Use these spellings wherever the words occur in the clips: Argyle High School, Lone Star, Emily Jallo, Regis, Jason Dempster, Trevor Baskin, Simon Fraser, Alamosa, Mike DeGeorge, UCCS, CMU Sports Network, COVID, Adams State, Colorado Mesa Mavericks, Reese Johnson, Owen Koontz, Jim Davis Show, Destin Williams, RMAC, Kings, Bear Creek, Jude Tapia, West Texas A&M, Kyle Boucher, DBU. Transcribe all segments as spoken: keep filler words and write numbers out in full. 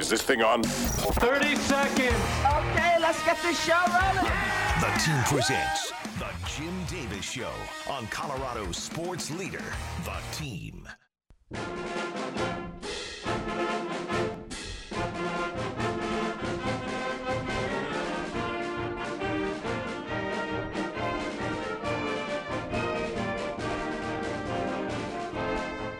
Is this thing on? thirty seconds. Okay, let's get this show running. The team presents the Jim Davis Show on Colorado sports leader, The Team.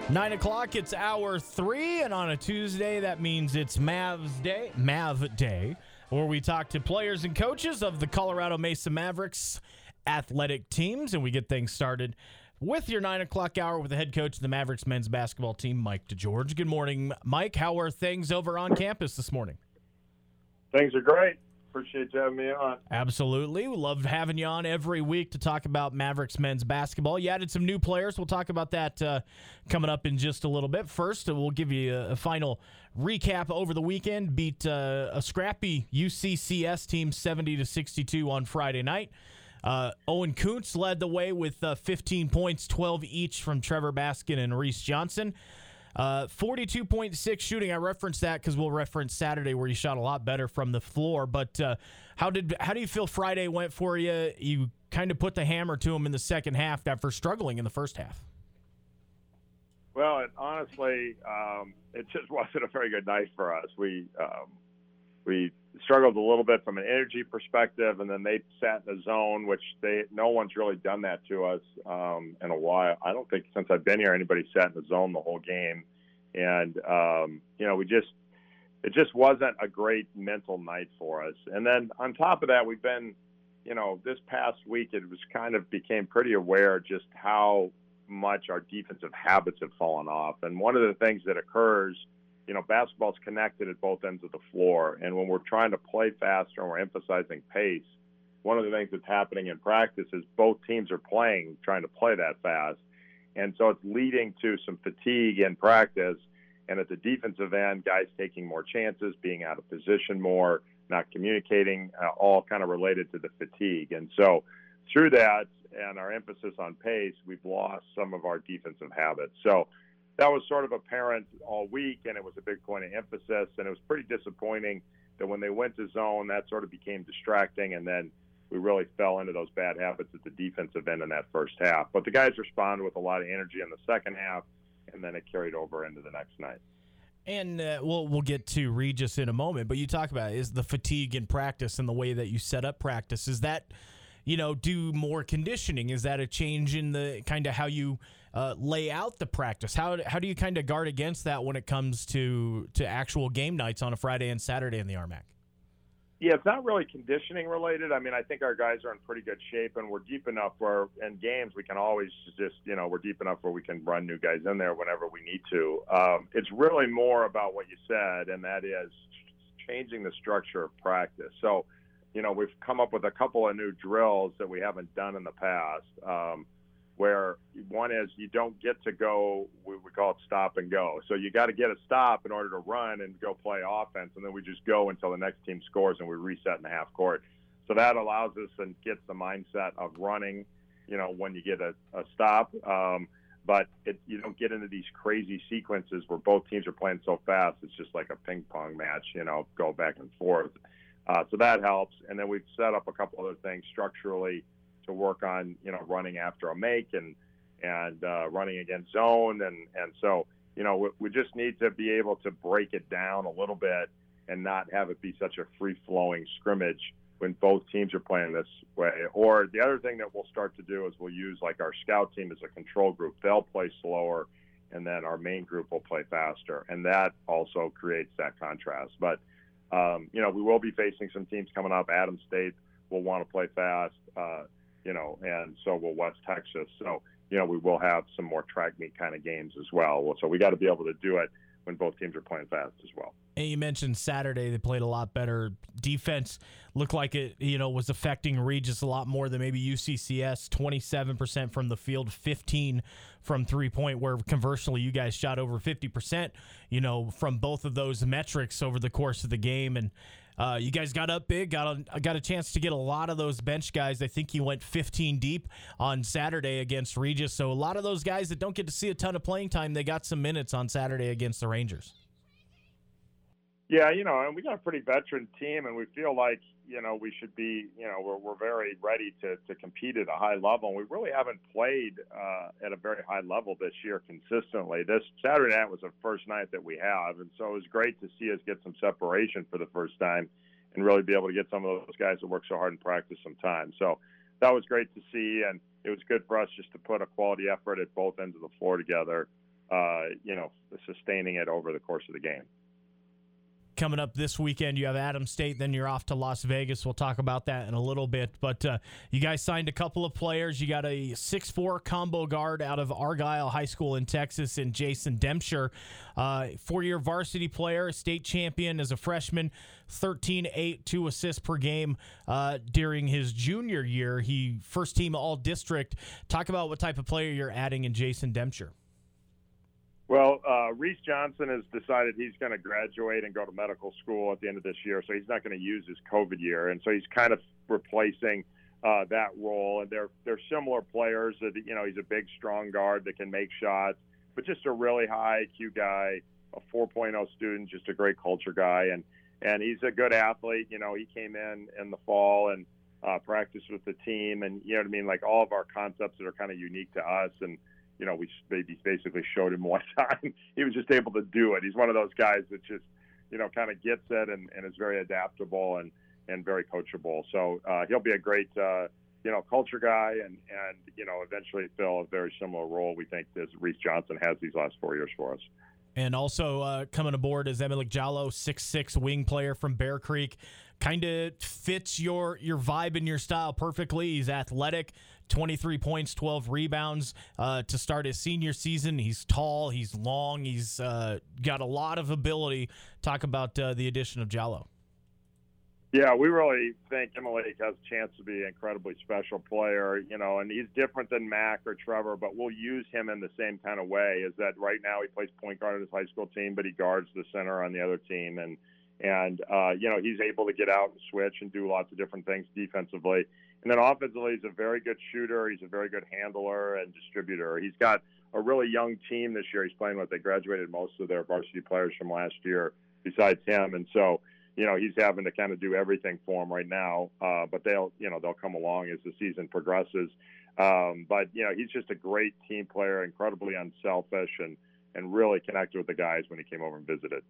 Nine o'clock, it's hour three, and on a Tuesday, that means it's Mavs Day, Mav Day, where we talk to players and coaches of the Colorado Mesa Mavericks athletic teams, and we get things started with your nine o'clock hour with the head coach of the Mavericks men's basketball team, Mike DeGeorge. Good morning, Mike. How are things over on campus this morning? Things are great. Appreciate you having me on. Absolutely. We love having you on every week to talk about Mavericks men's basketball. You added some new players. We'll talk about that uh, coming up in just a little bit. First, we'll give you a, a final recap. Over the weekend, beat uh, a scrappy U C C S team seventy to sixty-two on Friday night. Uh, Owen Koontz led the way with uh, fifteen points, twelve each from Trevor Baskin and Reese Johnson. Uh, forty-two point six shooting. I referenced that because we'll reference Saturday where you shot a lot better from the floor. But uh, how did how do you feel Friday went for you? You kind of put the hammer to them in the second half after struggling in the first half. Well, it, honestly, um, it just wasn't a very good night for us. We um, we struggled a little bit from an energy perspective, and then they sat in a zone, which they no one's really done that to us um, in a while. I don't think since I've been here anybody sat in the zone the whole game. And, um, you know, we just it just wasn't a great mental night for us. And then on top of that, we've been, you know, this past week it was kind of became pretty aware just how much our defensive habits have fallen off. And one of the things that occurs, you know, basketball's connected at both ends of the floor. And when we're trying to play faster and we're emphasizing pace, one of the things that's happening in practice is both teams are playing, trying to play that fast. And so it's leading to some fatigue in practice. And at the defensive end, guys taking more chances, being out of position more, not communicating, uh, all kind of related to the fatigue. And so through that and our emphasis on pace, we've lost some of our defensive habits. So that was sort of apparent all week, and it was a big point of emphasis. And it was pretty disappointing that when they went to zone, that sort of became distracting, and then we really fell into those bad habits at the defensive end in that first half. But the guys responded with a lot of energy in the second half, and then it carried over into the next night. And uh, we'll we'll get to Regis in a moment, but you talk about it, is the fatigue in practice and the way that you set up practice. Is that, you know, do more conditioning? Is that a change in the kind of how you – Uh, lay out the practice? How how do you kind of guard against that when it comes to, to actual game nights on a Friday and Saturday in the R M A C? Yeah, it's not really conditioning related. I mean, I think our guys are in pretty good shape, and we're deep enough where in games we can always just, you know, we're deep enough where we can run new guys in there whenever we need to. Um, it's really more about what you said, and that is changing the structure of practice. So, you know, we've come up with a couple of new drills that we haven't done in the past. Um, where one is you don't get to go, we call it stop and go. So you got to get a stop in order to run and go play offense, and then we just go until the next team scores and we reset in the half court. So that allows us and gets the mindset of running, you know, when you get a, a stop. Um, but it, you don't get into these crazy sequences where both teams are playing so fast. It's just like a ping pong match, you know, go back and forth. Uh, so that helps. And then we've set up a couple other things structurally to work on, you know, running after a make and and uh, running against zone. And, and so, you know, we, we just need to be able to break it down a little bit and not have it be such a free-flowing scrimmage when both teams are playing this way. Or the other thing that we'll start to do is we'll use, like, our scout team as a control group. They'll play slower, and then our main group will play faster. And that also creates that contrast. But, um, you know, we will be facing some teams coming up. Adams State will want to play fast. Uh you know, and so will West Texas. So, you know, we will have some more track meet kind of games as well. So we got to be able to do it when both teams are playing fast as well. And you mentioned Saturday, they played a lot better. Defense looked like it, you know, was affecting Regis a lot more than maybe U C C S, twenty-seven percent from the field, fifteen from three-point, where conversely you guys shot over fifty percent, you know, from both of those metrics over the course of the game. And Uh, you guys got up big, got a, got a chance to get a lot of those bench guys. I think you went fifteen deep on Saturday against Regis. So a lot of those guys that don't get to see a ton of playing time, they got some minutes on Saturday against the Rangers. Yeah, you know, and we got a pretty veteran team, and we feel like, you know, we should be, you know, we're we're very ready to, to compete at a high level. And we really haven't played uh, at a very high level this year consistently. This Saturday night was the first night that we have, and so it was great to see us get some separation for the first time and really be able to get some of those guys that work so hard in practice some time. So that was great to see, and it was good for us just to put a quality effort at both ends of the floor together, uh, you know, sustaining it over the course of the game. Coming up this weekend, you have Adams State, then you're off to Las Vegas. We'll talk about that in a little bit. But uh, you guys signed a couple of players. You got a six foot four combo guard out of Argyle High School in Texas in Jason Dempster, uh, four-year varsity player, state champion as a freshman, thirteen eight, two assists per game uh, during his junior year. He first-team all-district. Talk about what type of player you're adding in Jason Dempster. Well, uh, Reese Johnson has decided he's going to graduate and go to medical school at the end of this year, so he's not going to use his COVID year, and so he's kind of replacing uh, that role. And they're they're similar players. That, you know, he's a big, strong guard that can make shots, but just a really high I Q guy, a four point oh student, just a great culture guy, and and he's a good athlete. You know, he came in in the fall and uh, practiced with the team, and you know what I mean, like all of our concepts that are kind of unique to us. And you know, we basically showed him one time. He was just able to do it. He's one of those guys that just, you know, kind of gets it and, and is very adaptable and, and very coachable. So uh, he'll be a great, uh, you know, culture guy and, and, you know, eventually fill a very similar role, we think, as Reese Johnson has these last four years for us. And also uh, coming aboard is Emily Jallo, six six wing player from Bear Creek. Kind of fits your your vibe and your style perfectly. He's athletic, twenty-three points, twelve rebounds uh, to start his senior season. He's tall, he's long, he's uh, got a lot of ability. Talk about uh, the addition of Jallo. Yeah, we really think Emily has a chance to be an incredibly special player, you know, and he's different than Mac or Trevor, but we'll use him in the same kind of way, is that right now he plays point guard on his high school team, but he guards the center on the other team. And, and uh, you know, he's able to get out and switch and do lots of different things defensively. And then offensively, he's a very good shooter. He's a very good handler and distributor. He's got a really young team this year he's playing with. They graduated most of their varsity players from last year besides him. And so, you know, he's having to kind of do everything for him right now, uh, but they'll, you know, they'll come along as the season progresses. Um, but, you know, he's just a great team player, incredibly unselfish, and, and really connected with the guys when he came over and visited.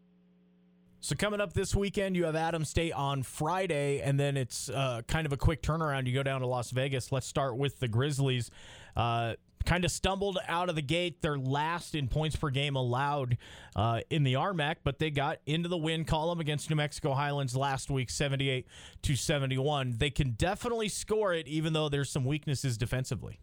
So coming up this weekend, you have Adams State on Friday, and then it's uh, kind of a quick turnaround. You go down to Las Vegas. Let's start with the Grizzlies. Uh, kind of stumbled out of the gate. They're last in points per game allowed uh, in the R M A C, but they got into the win column against New Mexico Highlands last week, seventy-eight to seventy-one. They can definitely score it, even though there's some weaknesses defensively.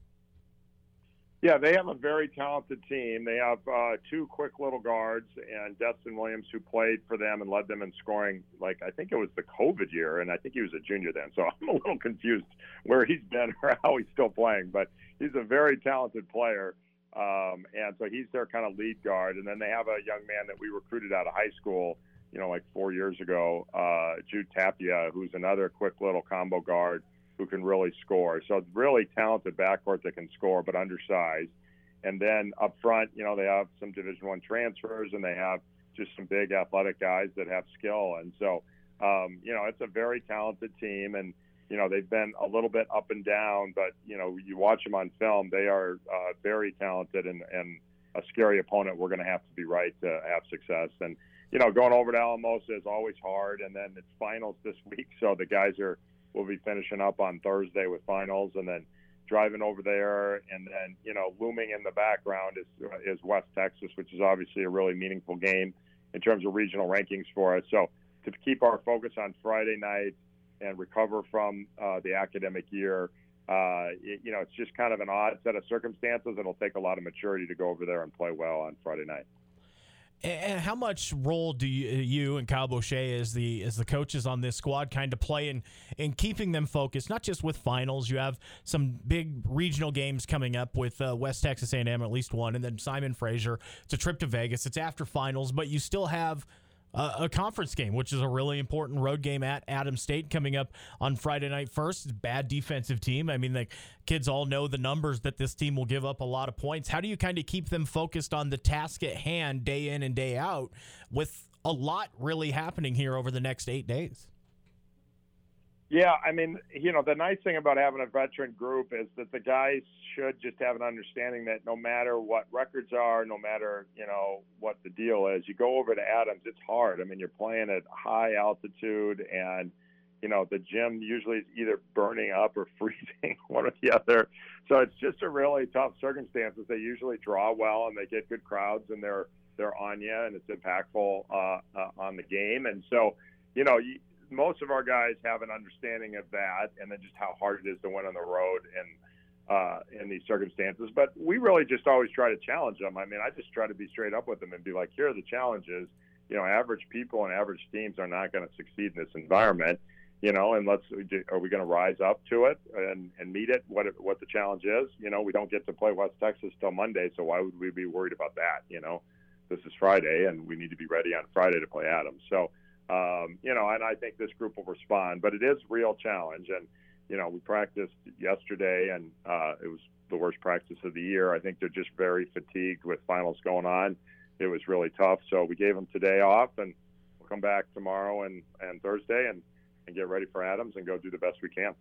Yeah, they have a very talented team. They have uh, two quick little guards, and Destin Williams, who played for them and led them in scoring, like I think it was the COVID year, and I think he was a junior then. So I'm a little confused where he's been or how he's still playing, but he's a very talented player. Um, and so he's their kind of lead guard. And then they have a young man that we recruited out of high school, you know, like four years ago, uh, Jude Tapia, who's another quick little combo guard who can really score. So it's really talented backcourt that can score, but undersized. And then up front, you know, they have some Division One transfers, and they have just some big athletic guys that have skill. And so, um, you know, it's a very talented team, and, you know, they've been a little bit up and down, but, you know, you watch them on film, they are uh, very talented and, and a scary opponent. We're going to have to be right to have success. And, you know, going over to Alamosa is always hard, and then it's finals this week, so the guys are – we'll be finishing up on Thursday with finals, and then driving over there, and then, you know, looming in the background is is West Texas, which is obviously a really meaningful game in terms of regional rankings for us. So to keep our focus on Friday night and recover from uh, the academic year, uh, it, you know, it's just kind of an odd set of circumstances. It'll take a lot of maturity to go over there and play well on Friday night. And how much role do you, you and Kyle Boucher as the as the coaches on this squad kind of play in, in keeping them focused, not just with finals? You have some big regional games coming up with uh, West Texas A and M, at least one, and then Simon Fraser. It's a trip to Vegas. It's after finals, but you still have uh, a conference game, which is a really important road game at Adams State coming up on Friday night first. Bad defensive team. I mean, the kids all know the numbers that this team will give up a lot of points. How do you kind of keep them focused on the task at hand day in and day out with a lot really happening here over the next eight days. Yeah, I mean, you know, the nice thing about having a veteran group is that the guys should just have an understanding that no matter what records are, no matter, you know, what the deal is, you go over to Adams, it's hard. I mean, you're playing at high altitude and, you know, the gym usually is either burning up or freezing, one or the other. So it's just a really tough circumstances. They usually draw well and they get good crowds and they're, they're on you and it's impactful uh, uh, on the game. And so, you know, you, most of our guys have an understanding of that and then just how hard it is to win on the road and uh, in these circumstances. But we really just always try to challenge them. I mean, I just try to be straight up with them and be like, here are the challenges. You know, average people and average teams are not going to succeed in this environment, you know, and let's, are we going to rise up to it and, and meet it, what what the challenge is? You know, we don't get to play West Texas till Monday, so why would we be worried about that? You know, this is Friday, and we need to be ready on Friday to play Adams. So, Um, you know, and I think this group will respond, but it is real challenge. And, you know, we practiced yesterday and uh, it was the worst practice of the year. I think they're just very fatigued with finals going on. It was really tough. So we gave them today off and we'll come back tomorrow and, and Thursday and, and get ready for Adams and go do the best we can.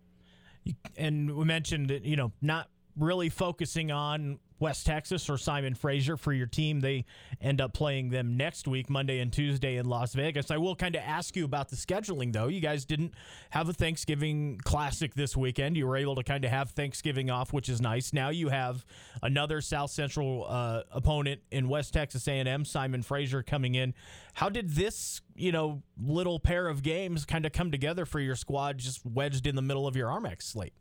And we mentioned, you know, not really focusing on West Texas or Simon Fraser for your team. They end up playing them next week, Monday and Tuesday in Las Vegas. I will kind of ask you about the scheduling, though. You guys didn't have a Thanksgiving Classic this weekend. You were able to kind of have Thanksgiving off, which is nice. Now you have another South Central uh, opponent in West Texas A and M, Simon Fraser, coming in. How did this, you know, little pair of games kind of come together for your squad just wedged in the middle of your R M A C slate?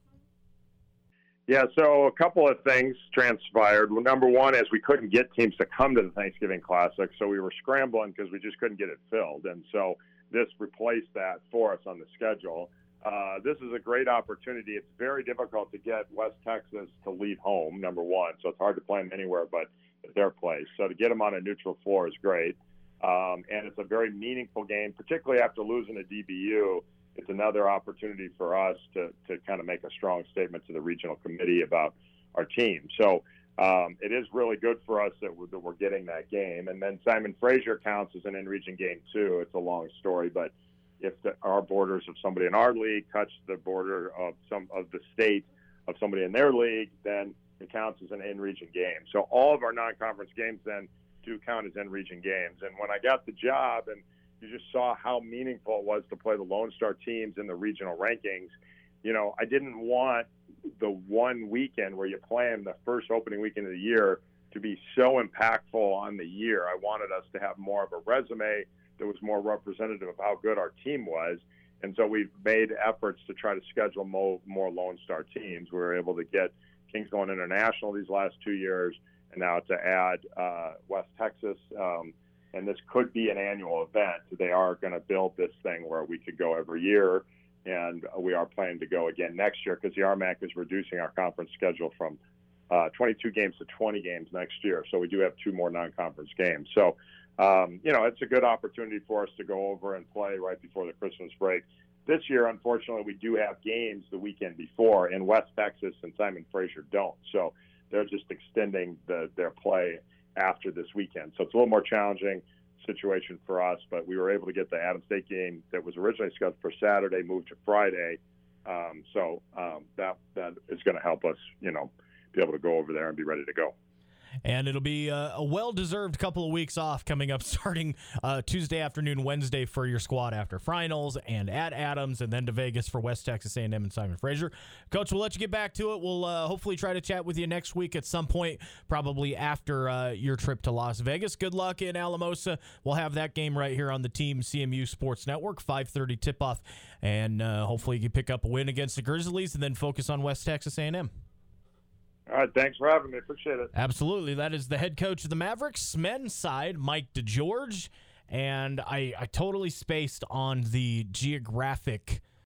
Yeah, so a couple of things transpired. Well, number one is we couldn't get teams to come to the Thanksgiving Classic, so we were scrambling because we just couldn't get it filled. And so this replaced that for us on the schedule. Uh, this is a great opportunity. It's very difficult to get West Texas to leave home, number one, so it's hard to play them anywhere but at their place. So to get them on a neutral floor is great. Um, and it's a very meaningful game, particularly after losing a D B U. It's another opportunity for us to, to kind of make a strong statement to the regional committee about our team. So um, it is really good for us that we're, that we're getting that game. And then Simon Fraser counts as an in-region game, too. It's a long story, but if the, our borders of somebody in our league touch the border of some of the state of somebody in their league, then it counts as an in-region game. So all of our non-conference games then do count as in-region games. And when I got the job and you just saw how meaningful it was to play the Lone Star teams in the regional rankings. You know, I didn't want the one weekend where you play them, the first opening weekend of the year, to be so impactful on the year. I wanted us to have more of a resume that was more representative of how good our team was. And so we've made efforts to try to schedule more, more Lone Star teams. We were able to get Kings going international these last two years, and now to add uh, West Texas um and this could be an annual event. They are going to build this thing where we could go every year, and we are planning to go again next year because the R M A C is reducing our conference schedule from uh, twenty-two games to twenty games next year. So we do have two more non-conference games. So, um, you know, it's a good opportunity for us to go over and play right before the Christmas break. This year, unfortunately, we do have games the weekend before in West Texas, and Simon Fraser don't. So they're just extending the, their play after this weekend. So it's a little more challenging situation for us, but we were able to get the Adams State game that was originally scheduled for Saturday moved to Friday. Um, so um, that that is going to help us, you know, be able to go over there and be ready to go. And it'll be uh, a well-deserved couple of weeks off coming up starting uh, Tuesday afternoon, Wednesday for your squad after finals and at Adams and then to Vegas for West Texas A and M and Simon Fraser. Coach, we'll let you get back to it. We'll uh, hopefully try to chat with you next week at some point, probably after uh, your trip to Las Vegas. Good luck in Alamosa. We'll have that game right here on the Team C M U Sports Network, five thirty tip-off, and uh, hopefully you can pick up a win against the Grizzlies and then focus on West Texas A and M. All right, thanks for having me. Appreciate it. Absolutely. That is the head coach of the Mavericks, men's side, Mike DeGeorge. And I, I totally spaced on the geographic